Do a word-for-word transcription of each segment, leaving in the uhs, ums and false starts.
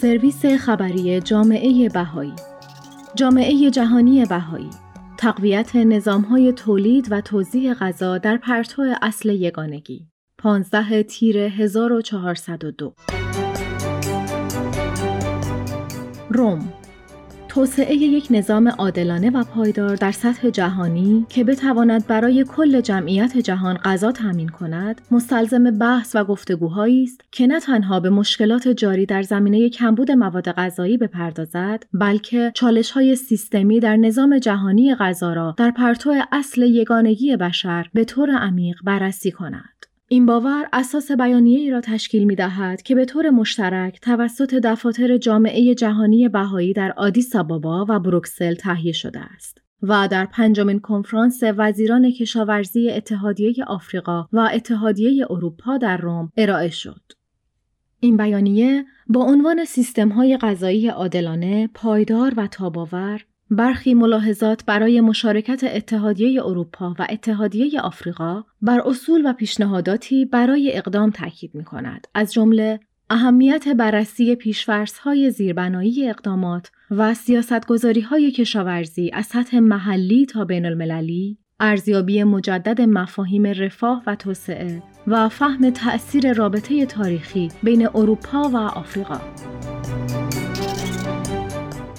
سرویس خبری جامعه بهائی، جامعه جهانی بهائی، تقویت نظام‌های تولید و توزیع غذا در پرتو اصل یگانگی، پانزده تیر هزار و چهارصد و دو. رم، توسعه یک نظام عادلانه و پایدار در سطح جهانی که بتواند برای کل جمعیت جهان غذا تامین کند، مستلزم بحث و گفتگوهایی است که نه تنها به مشکلات جاری در زمینه کمبود مواد غذایی بپردازد، بلکه چالش‌های سیستمی در نظام جهانی غذا را در پرتو اصل یگانگی بشر به طور عمیق بررسی کند. این باور اساس بیانیه‌ای را تشکیل می‌دهد که به طور مشترک توسط دفاتر جامعه جهانی بهائی در آدیس‌آبابا و بروکسل تهیه شده است و در پنجمین کنفرانس وزیران کشاورزی اتحادیه آفریقا و اتحادیه اروپا در رم ارائه شد. این بیانیه با عنوان سیستم‌های غذایی عادلانه، پایدار و تاب‌آور، برخی ملاحظات برای مشارکت اتحادیه اروپا و اتحادیه آفریقا بر اصول و پیشنهاداتی برای اقدام تاکید می‌کند، از جمله اهمیت بررسی پیش‌فرض‌های زیربنایی اقدامات و سیاست‌گذاری‌های کشاورزی از سطح محلی تا بین‌المللی، ارزیابی مجدد مفاهیم رفاه و توسعه و فهم تأثیر رابطه تاریخی بین اروپا و آفریقا.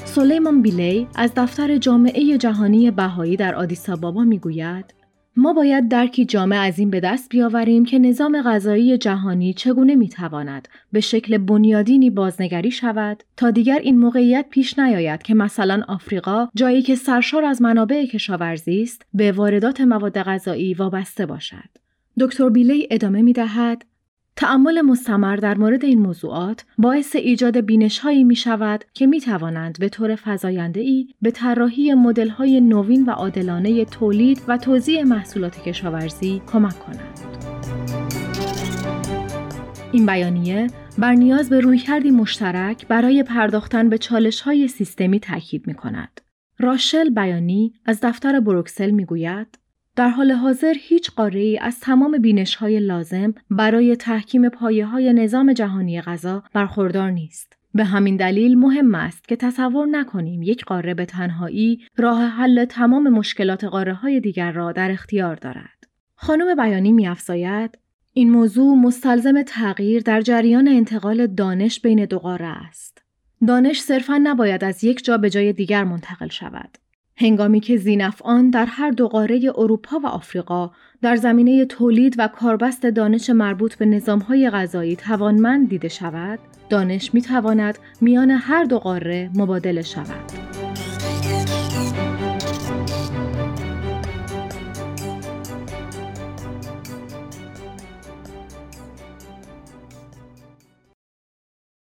سولیمان بیلی از دفتر جامعه جهانی بهائی در آدیس‌آبابا می‌گوید: ما باید درکی جامع از این به دست بیاوریم که نظام غذایی جهانی چگونه می‌تواند به شکل بنیادینی بازنگری شود تا دیگر این موقعیت پیش نیاید که مثلا آفریقا، جایی که سرشار از منابع کشاورزی است، به واردات مواد غذایی وابسته باشد. دکتر بیلی ادامه می‌دهد: تأمل مستمر در مورد این موضوعات باعث ایجاد بینش‌هایی می‌شود که می‌توانند به طور فزاینده‌ای به طراحی مدل‌های نوین و عادلانه تولید و توزیع محصولات کشاورزی کمک کنند. این بیانیه بر نیاز به رویکردی مشترک برای پرداختن به چالش‌های سیستمی تأکید می‌کند. راشل بیانی از دفتر بروکسل می‌گوید: در حال حاضر هیچ قاره‌ای از تمام بینش‌های لازم برای تحکیم پایه‌های نظام جهانی غذا برخوردار نیست. به همین دلیل مهم است که تصور نکنیم یک قاره به تنهایی راه حل تمام مشکلات قاره‌های دیگر را در اختیار دارد. خانم بیانی می‌افزاید: این موضوع مستلزم تغییر در جریان انتقال دانش بین دو قاره است. دانش صرفاً نباید از یک جا به جای دیگر منتقل شود. هنگامی که ذینفعان در هر دو قاره اروپا و آفریقا در زمینه تولید و کاربست دانش مربوط به نظام‌های غذایی توانمند دیده شود، دانش می‌تواند میان هر دو قاره مبادله شود.